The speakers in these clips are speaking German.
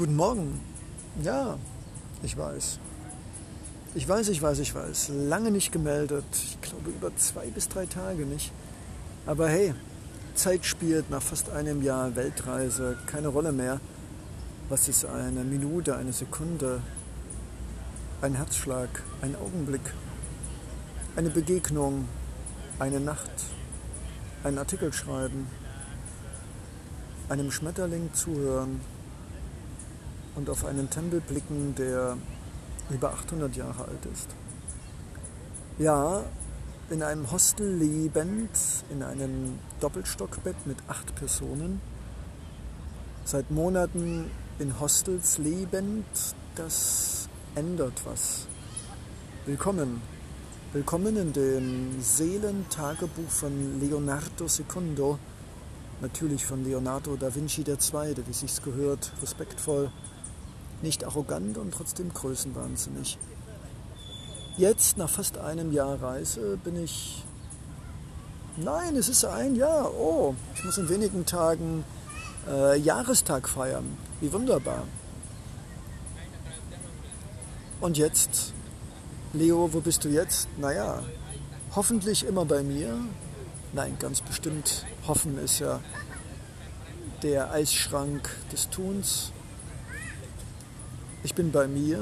Guten Morgen. Ja, ich weiß. Ich weiß. Lange nicht gemeldet. Ich glaube über 2 bis 3 Tage nicht. Aber hey, Zeit spielt nach fast einem Jahr Weltreise keine Rolle mehr. Was ist eine Minute, eine Sekunde, ein Herzschlag, ein Augenblick, eine Begegnung, eine Nacht, einen Artikel schreiben, einem Schmetterling zuhören und auf einen Tempel blicken, der über 800 Jahre alt ist. Ja, in einem Hostel lebend, in einem Doppelstockbett mit 8 Personen, seit Monaten in Hostels lebend, das ändert was. Willkommen. Willkommen in dem Seelentagebuch von Leonardo Secundo. Natürlich von Leonardo da Vinci II., wie sich's gehört, respektvoll, nicht arrogant und trotzdem größenwahnsinnig. Jetzt, nach fast einem Jahr Reise, bin ich... Nein, es ist ein Jahr. Oh, ich muss in wenigen Tagen Jahrestag feiern. Wie wunderbar. Und jetzt? Leo, wo bist du jetzt? Naja, hoffentlich immer bei mir. Nein, ganz bestimmt. Hoffen ist ja der Eisschrank des Tuns. Ich bin bei mir.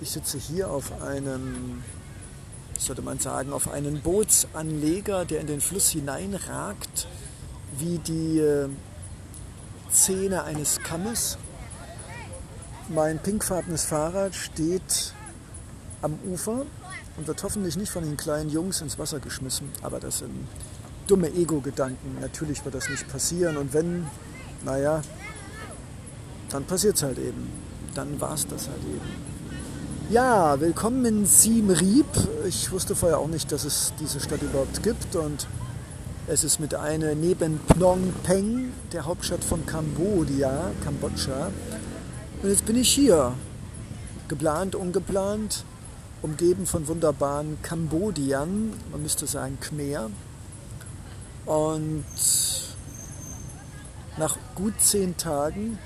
Ich sitze hier auf einem, sollte man sagen, auf einem Bootsanleger, der in den Fluss hineinragt, wie die Zähne eines Kammes. Mein pinkfarbenes Fahrrad steht am Ufer und wird hoffentlich nicht von den kleinen Jungs ins Wasser geschmissen. Aber das sind dumme Ego-Gedanken. Natürlich wird das nicht passieren. Und wenn, naja, dann passiert es halt eben. Dann war es das halt eben. Ja, willkommen in Siem Reap. Ich wusste vorher auch nicht, dass es diese Stadt überhaupt gibt. Und es ist mit einer neben Phnom Penh, der Hauptstadt von Kambodscha. Und jetzt bin ich hier. Geplant, ungeplant. Umgeben von wunderbaren Kambodiern, man müsste sagen Khmer. Und nach gut 10 Tagen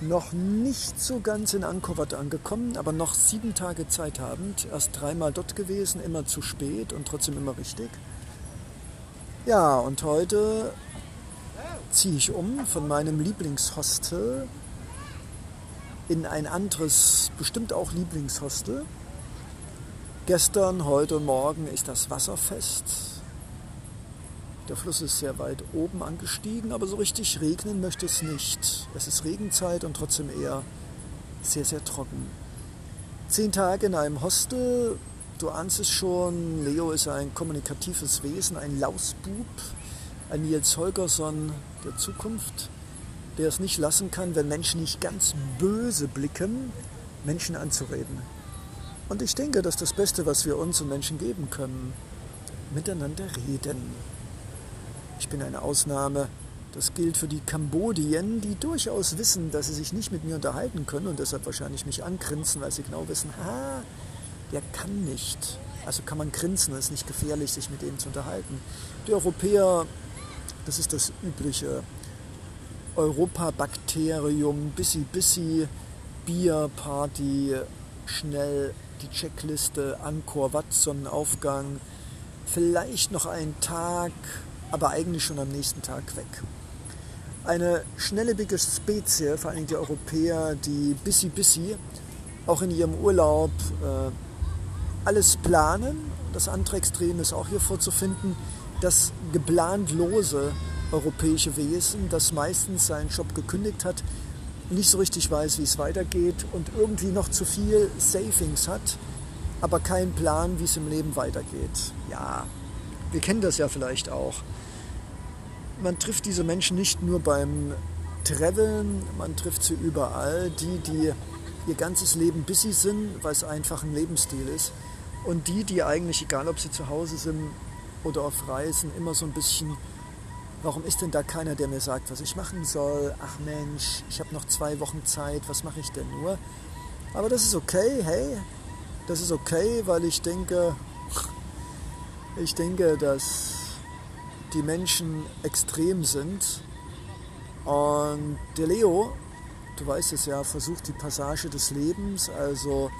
noch nicht so ganz in Angkor Wat angekommen, aber noch 7 Tage Zeit habend. Erst 3-mal dort gewesen, immer zu spät und trotzdem immer richtig. Ja, und heute ziehe ich um von meinem Lieblingshostel in ein anderes, bestimmt auch Lieblingshostel. Gestern, heute und morgen ist das Wasserfest. Der Fluss ist sehr weit oben angestiegen, aber so richtig regnen möchte es nicht. Es ist Regenzeit und trotzdem eher sehr, sehr trocken. 10 Tage in einem Hostel, du ahnst es schon, Leo ist ein kommunikatives Wesen, ein Lausbub, ein Nils Holgersson der Zukunft, der es nicht lassen kann, wenn Menschen nicht ganz böse blicken, Menschen anzureden. Und ich denke, das ist das Beste, was wir uns und Menschen geben können. Miteinander reden. Ich bin eine Ausnahme. Das gilt für die Kambodien, die durchaus wissen, dass sie sich nicht mit mir unterhalten können und deshalb wahrscheinlich mich angrinsen, weil sie genau wissen, ah, der kann nicht. Also kann man grinsen, es ist nicht gefährlich, sich mit denen zu unterhalten. Die Europäer, das ist das übliche Europabakterium, Bissi, Bier, Party, schnell die Checkliste, Angkor Wat, Sonnenaufgang, vielleicht noch einen Tag, aber eigentlich schon am nächsten Tag weg. Eine schnelllebige Spezie, vor allem die Europäer, die busy, auch in ihrem Urlaub alles planen. Das andere Extrem ist auch hier vorzufinden, das geplantlose europäische Wesen, das meistens seinen Job gekündigt hat, nicht so richtig weiß, wie es weitergeht und irgendwie noch zu viel Savings hat, aber keinen Plan, wie es im Leben weitergeht. Ja, wir kennen das ja vielleicht auch. Man trifft diese Menschen nicht nur beim Traveln, man trifft sie überall, die ihr ganzes Leben busy sind, weil es einfach ein Lebensstil ist, und die eigentlich, egal ob sie zu Hause sind oder auf Reisen, immer so ein bisschen: Warum ist denn da keiner, der mir sagt, was ich machen soll? Ach Mensch, ich habe noch 2 Wochen Zeit, was mache ich denn nur? Aber das ist okay, hey, das ist okay, weil ich denke, dass die Menschen extrem sind. Und der Leo du weißt es ja, versucht die Passage des Lebens, also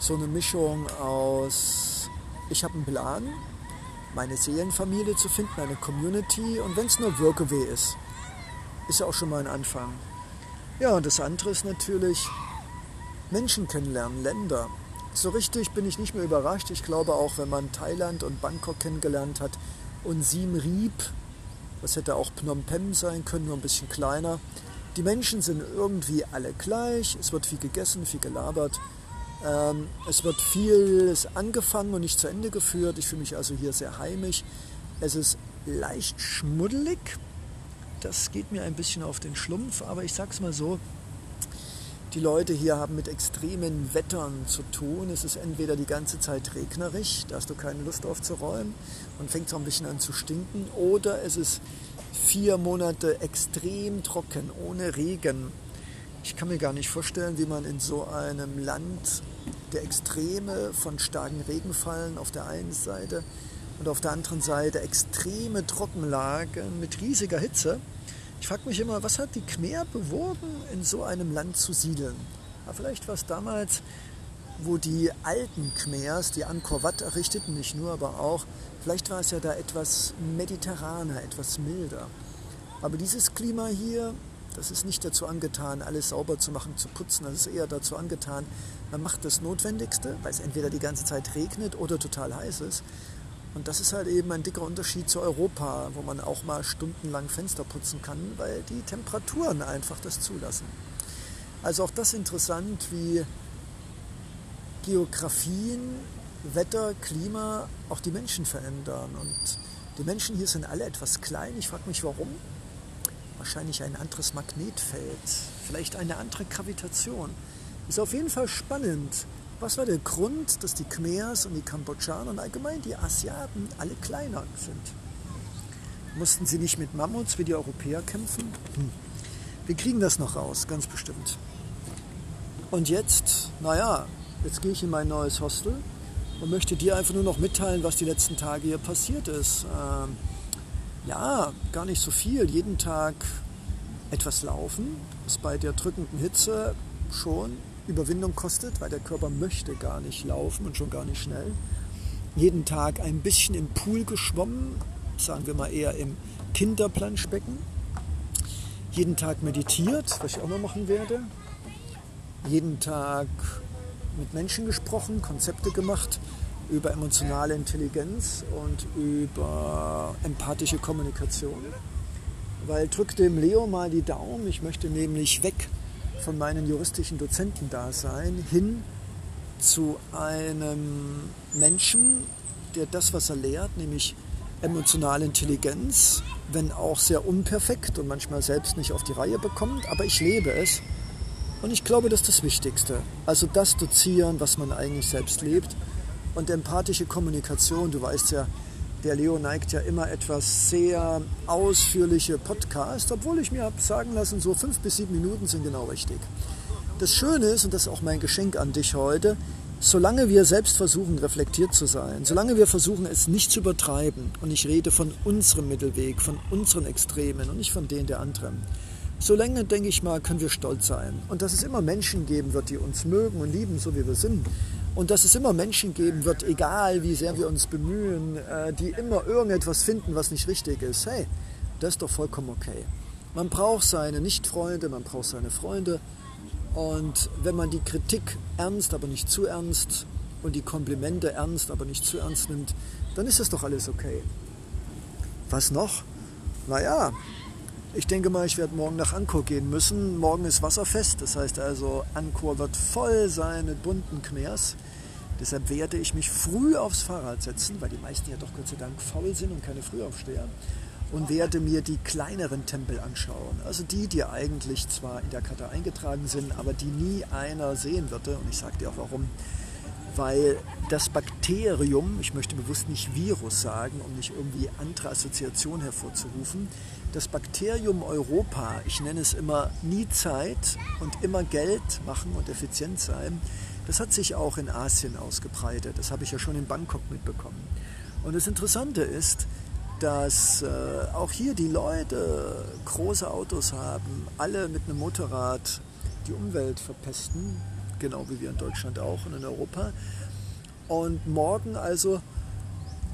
so eine Mischung aus, ich habe einen Plan, meine Seelenfamilie zu finden, eine Community, und wenn es nur Workaway ist, ist ja auch schon mal ein Anfang. Ja, und das andere ist natürlich Menschen kennenlernen, Länder. So richtig bin ich nicht mehr überrascht. Ich glaube auch, wenn man Thailand und Bangkok kennengelernt hat und Siem Reap, das hätte auch Phnom Penh sein können, nur ein bisschen kleiner. Die Menschen sind irgendwie alle gleich, es wird viel gegessen, viel gelabert, es wird vieles angefangen und nicht zu Ende geführt. Ich fühle mich also hier sehr heimisch. Es ist leicht schmuddelig, das geht mir ein bisschen auf den Schlumpf, aber ich sag's mal so, die Leute hier haben mit extremen Wettern zu tun. Es ist entweder die ganze Zeit regnerisch, da hast du keine Lust aufzuräumen und fängt auch ein bisschen an zu stinken, oder es ist 4 Monate extrem trocken, ohne Regen. Ich kann mir gar nicht vorstellen, wie man in so einem Land der Extreme von starken Regenfallen auf der einen Seite und auf der anderen Seite extreme Trockenlagen mit riesiger Hitze. Ich frage mich immer, was hat die Khmer bewogen, in so einem Land zu siedeln? Ja, vielleicht war es damals, wo die alten Khmers, die Angkor Wat errichteten, nicht nur, aber auch, vielleicht war es ja da etwas mediterraner, etwas milder. Aber dieses Klima hier, das ist nicht dazu angetan, alles sauber zu machen, zu putzen, das ist eher dazu angetan, man macht das Notwendigste, weil es entweder die ganze Zeit regnet oder total heiß ist. Und das ist halt eben ein dicker Unterschied zu Europa, wo man auch mal stundenlang Fenster putzen kann, weil die Temperaturen einfach das zulassen. Also auch das interessant, wie Geografien, Wetter, Klima auch die Menschen verändern. Und die Menschen hier sind alle etwas klein. Ich frage mich, warum? Wahrscheinlich ein anderes Magnetfeld, vielleicht eine andere Gravitation. Ist auf jeden Fall spannend. Was war der Grund, dass die Khmers und die Kambodschaner und allgemein die Asiaten alle kleiner sind? Mussten sie nicht mit Mammuts wie die Europäer kämpfen? Wir kriegen das noch raus, ganz bestimmt. Und jetzt, naja, jetzt gehe ich in mein neues Hostel und möchte dir einfach nur noch mitteilen, was die letzten Tage hier passiert ist. Ja, gar nicht so viel. Jeden Tag etwas laufen, was bei der drückenden Hitze schon Überwindung kostet, weil der Körper möchte gar nicht laufen und schon gar nicht schnell. Jeden Tag ein bisschen im Pool geschwommen, sagen wir mal eher im Kinderplanschbecken. Jeden Tag meditiert, was ich auch noch machen werde. Jeden Tag mit Menschen gesprochen, Konzepte gemacht über emotionale Intelligenz und über empathische Kommunikation. Weil drück dem Leo mal die Daumen, ich möchte nämlich weg von meinen juristischen Dozentendasein hin zu einem Menschen, der das, was er lehrt, nämlich emotionale Intelligenz, wenn auch sehr unperfekt und manchmal selbst nicht auf die Reihe bekommt, aber ich lebe es und ich glaube, das ist das Wichtigste. Also das dozieren, was man eigentlich selbst lebt, und empathische Kommunikation, du weißt ja, der Leo neigt ja immer etwas sehr ausführliche Podcasts, obwohl ich mir habe sagen lassen, so 5 bis 7 Minuten sind genau richtig. Das Schöne ist, und das ist auch mein Geschenk an dich heute, solange wir selbst versuchen, reflektiert zu sein, solange wir versuchen, es nicht zu übertreiben, und ich rede von unserem Mittelweg, von unseren Extremen und nicht von denen der anderen, solange, denke ich mal, können wir stolz sein. Und dass es immer Menschen geben wird, die uns mögen und lieben, so wie wir sind. Und dass es immer Menschen geben wird, egal wie sehr wir uns bemühen, die immer irgendetwas finden, was nicht richtig ist. Hey, das ist doch vollkommen okay. Man braucht seine Nicht-Freunde, man braucht seine Freunde. Und wenn man die Kritik ernst, aber nicht zu ernst, und die Komplimente ernst, aber nicht zu ernst nimmt, dann ist das doch alles okay. Was noch? Naja, ich denke mal, ich werde morgen nach Angkor gehen müssen. Morgen ist Wasserfest, das heißt also, Angkor wird voll sein mit bunten Khmers. Deshalb werde ich mich früh aufs Fahrrad setzen, weil die meisten ja doch Gott sei Dank faul sind und keine Frühaufsteher, und werde mir die kleineren Tempel anschauen. Also die eigentlich zwar in der Karte eingetragen sind, aber die nie einer sehen würde. Und ich sage dir auch warum. Weil das Bakterium, ich möchte bewusst nicht Virus sagen, um nicht irgendwie andere Assoziationen hervorzurufen, das Bakterium Europa, ich nenne es immer nie Zeit und immer Geld machen und effizient sein, das hat sich auch in Asien ausgebreitet. Das habe ich ja schon in Bangkok mitbekommen. Und das Interessante ist, dass auch hier die Leute große Autos haben, alle mit einem Motorrad die Umwelt verpesten, genau wie wir in Deutschland auch und in Europa. Und morgen also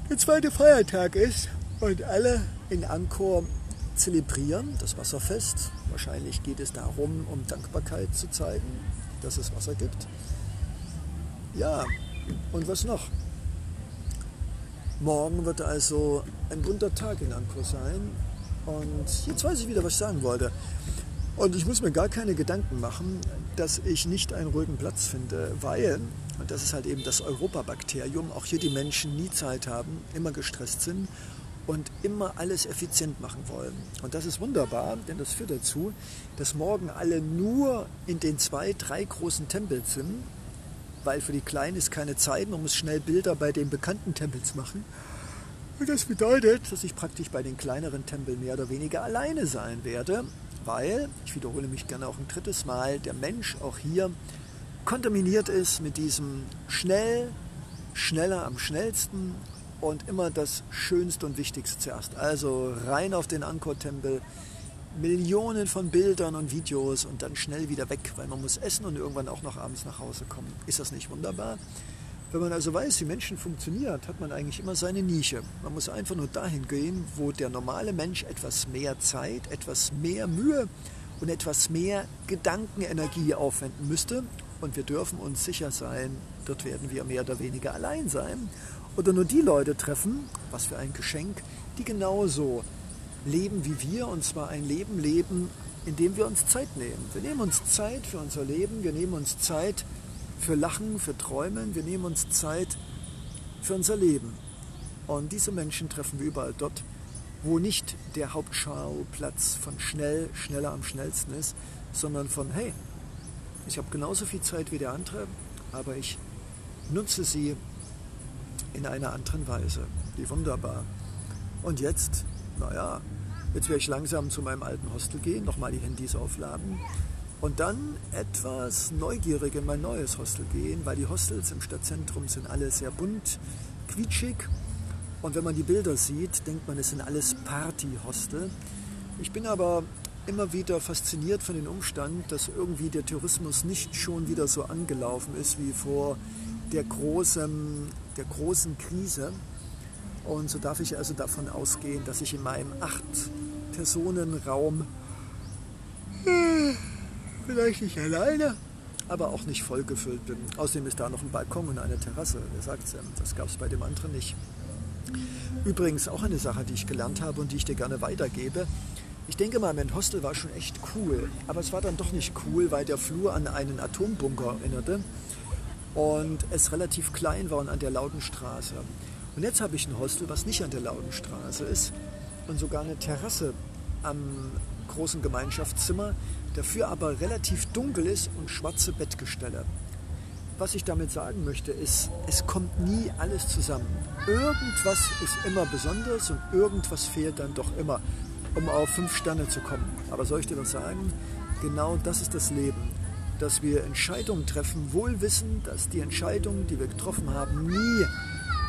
der zweite Feiertag ist und alle in Angkor zelebrieren das Wasserfest. Wahrscheinlich geht es darum, um Dankbarkeit zu zeigen, dass es Wasser gibt. Ja, und was noch? Morgen wird also ein bunter Tag in Angkor sein. Und jetzt weiß ich wieder, was ich sagen wollte. Und ich muss mir gar keine Gedanken machen, dass ich nicht einen ruhigen Platz finde, weil, und das ist halt eben das Europabakterium, auch hier die Menschen nie Zeit haben, immer gestresst sind und immer alles effizient machen wollen. Und das ist wunderbar, denn das führt dazu, dass morgen alle nur in den 2, 3 großen Tempeln sind, weil für die Kleinen ist keine Zeit, man muss schnell Bilder bei den bekannten Tempels machen. Und das bedeutet, dass ich praktisch bei den kleineren Tempeln mehr oder weniger alleine sein werde, weil, ich wiederhole mich gerne auch ein drittes Mal, der Mensch auch hier kontaminiert ist mit diesem schnell, schneller am schnellsten und immer das Schönste und Wichtigste zuerst. Also rein auf den Angkor-Tempel, Millionen von Bildern und Videos und dann schnell wieder weg, weil man muss essen und irgendwann auch noch abends nach Hause kommen. Ist das nicht wunderbar? Wenn man also weiß, wie Menschen funktioniert, hat man eigentlich immer seine Nische. Man muss einfach nur dahin gehen, wo der normale Mensch etwas mehr Zeit, etwas mehr Mühe und etwas mehr Gedankenenergie aufwenden müsste. Und wir dürfen uns sicher sein, dort werden wir mehr oder weniger allein sein. Oder nur die Leute treffen, was für ein Geschenk, die genauso leben wie wir, und zwar ein Leben leben, in dem wir uns Zeit nehmen. Wir nehmen uns Zeit für unser Leben, wir nehmen uns Zeit für Lachen, für Träumen, wir nehmen uns Zeit für unser Leben. Und diese Menschen treffen wir überall dort, wo nicht der Hauptschauplatz von schnell, schneller am schnellsten ist, sondern von, hey, ich habe genauso viel Zeit wie der andere, aber ich nutze sie in einer anderen Weise. Wie wunderbar. Und jetzt, naja, jetzt werde ich langsam zu meinem alten Hostel gehen, nochmal die Handys aufladen. Und dann etwas neugierig in mein neues Hostel gehen, weil die Hostels im Stadtzentrum sind alle sehr bunt, quietschig. Und wenn man die Bilder sieht, denkt man, es sind alles Party-Hostel. Ich bin aber immer wieder fasziniert von dem Umstand, dass irgendwie der Tourismus nicht schon wieder so angelaufen ist wie vor der großen Krise. Und so darf ich also davon ausgehen, dass ich in meinem 8-Personen-Raum vielleicht nicht alleine, aber auch nicht vollgefüllt bin. Außerdem ist da noch ein Balkon und eine Terrasse. Wer sagt es? Das gab es bei dem anderen nicht. Übrigens auch eine Sache, die ich gelernt habe und die ich dir gerne weitergebe. Ich denke mal, mein Hostel war schon echt cool, aber es war dann doch nicht cool, weil der Flur an einen Atombunker erinnerte und es relativ klein war und an der Laudenstraße. Und jetzt habe ich ein Hostel, was nicht an der Laudenstraße ist und sogar eine Terrasse am großen Gemeinschaftszimmer, dafür aber relativ dunkel ist und schwarze Bettgestelle. Was ich damit sagen möchte ist, es kommt nie alles zusammen. Irgendwas ist immer besonders und irgendwas fehlt dann doch immer, um auf 5 Sterne zu kommen. Aber soll ich dir das sagen? Genau das ist das Leben, dass wir Entscheidungen treffen, wohl wissen, dass die Entscheidung, die wir getroffen haben, nie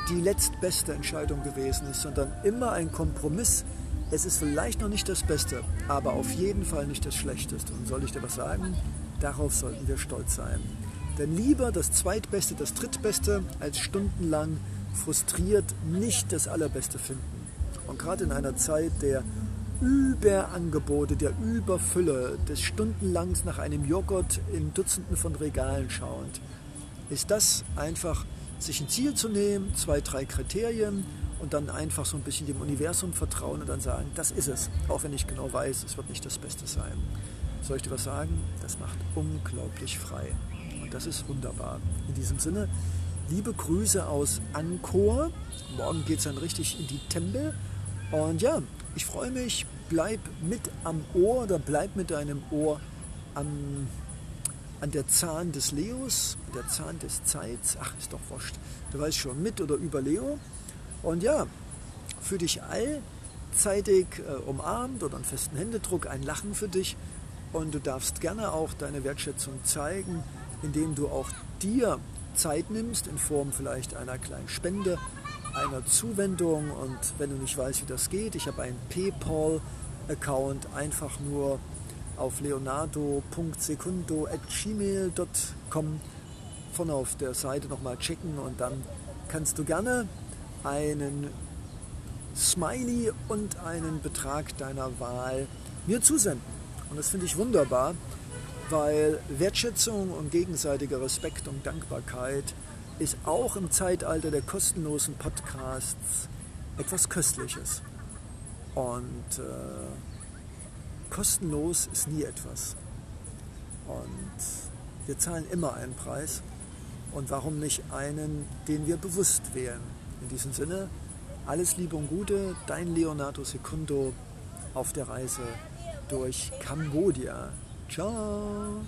die letztbeste Entscheidung gewesen ist, sondern immer ein Kompromiss. Es ist vielleicht noch nicht das Beste, aber auf jeden Fall nicht das Schlechteste. Und soll ich dir was sagen? Darauf sollten wir stolz sein. Denn lieber das Zweitbeste, das Drittbeste, als stundenlang frustriert nicht das Allerbeste finden. Und gerade in einer Zeit der Überangebote, der Überfülle, des stundenlangs nach einem Joghurt in Dutzenden von Regalen schauend, ist das einfach, sich ein Ziel zu nehmen, 2, 3 Kriterien, und dann einfach so ein bisschen dem Universum vertrauen und dann sagen, das ist es. Auch wenn ich genau weiß, es wird nicht das Beste sein. Soll ich dir was sagen? Das macht unglaublich frei. Und das ist wunderbar. In diesem Sinne, liebe Grüße aus Angkor. Morgen geht es dann richtig in die Tempel. Und ja, ich freue mich. Bleib mit am Ohr oder bleib mit deinem Ohr an der Zahn des Leos, der Zahn des Zeits. Ach, ist doch wurscht. Du weißt schon, mit oder über Leo. Und ja, für dich allzeitig umarmt oder einen festen Händedruck, ein Lachen für dich. Und du darfst gerne auch deine Wertschätzung zeigen, indem du auch dir Zeit nimmst, in Form vielleicht einer kleinen Spende, einer Zuwendung. Und wenn du nicht weißt, wie das geht, ich habe einen PayPal-Account, einfach nur auf leonardo.secundo@gmail.com von auf der Seite nochmal checken und dann kannst du gerne einen Smiley und einen Betrag deiner Wahl mir zusenden. Und das finde ich wunderbar, weil Wertschätzung und gegenseitiger Respekt und Dankbarkeit ist auch im Zeitalter der kostenlosen Podcasts etwas Köstliches. Und kostenlos ist nie etwas. Und wir zahlen immer einen Preis. Und warum nicht einen, den wir bewusst wählen? In diesem Sinne, alles Liebe und Gute, dein Leonardo Secundo auf der Reise durch Kambodscha. Ciao!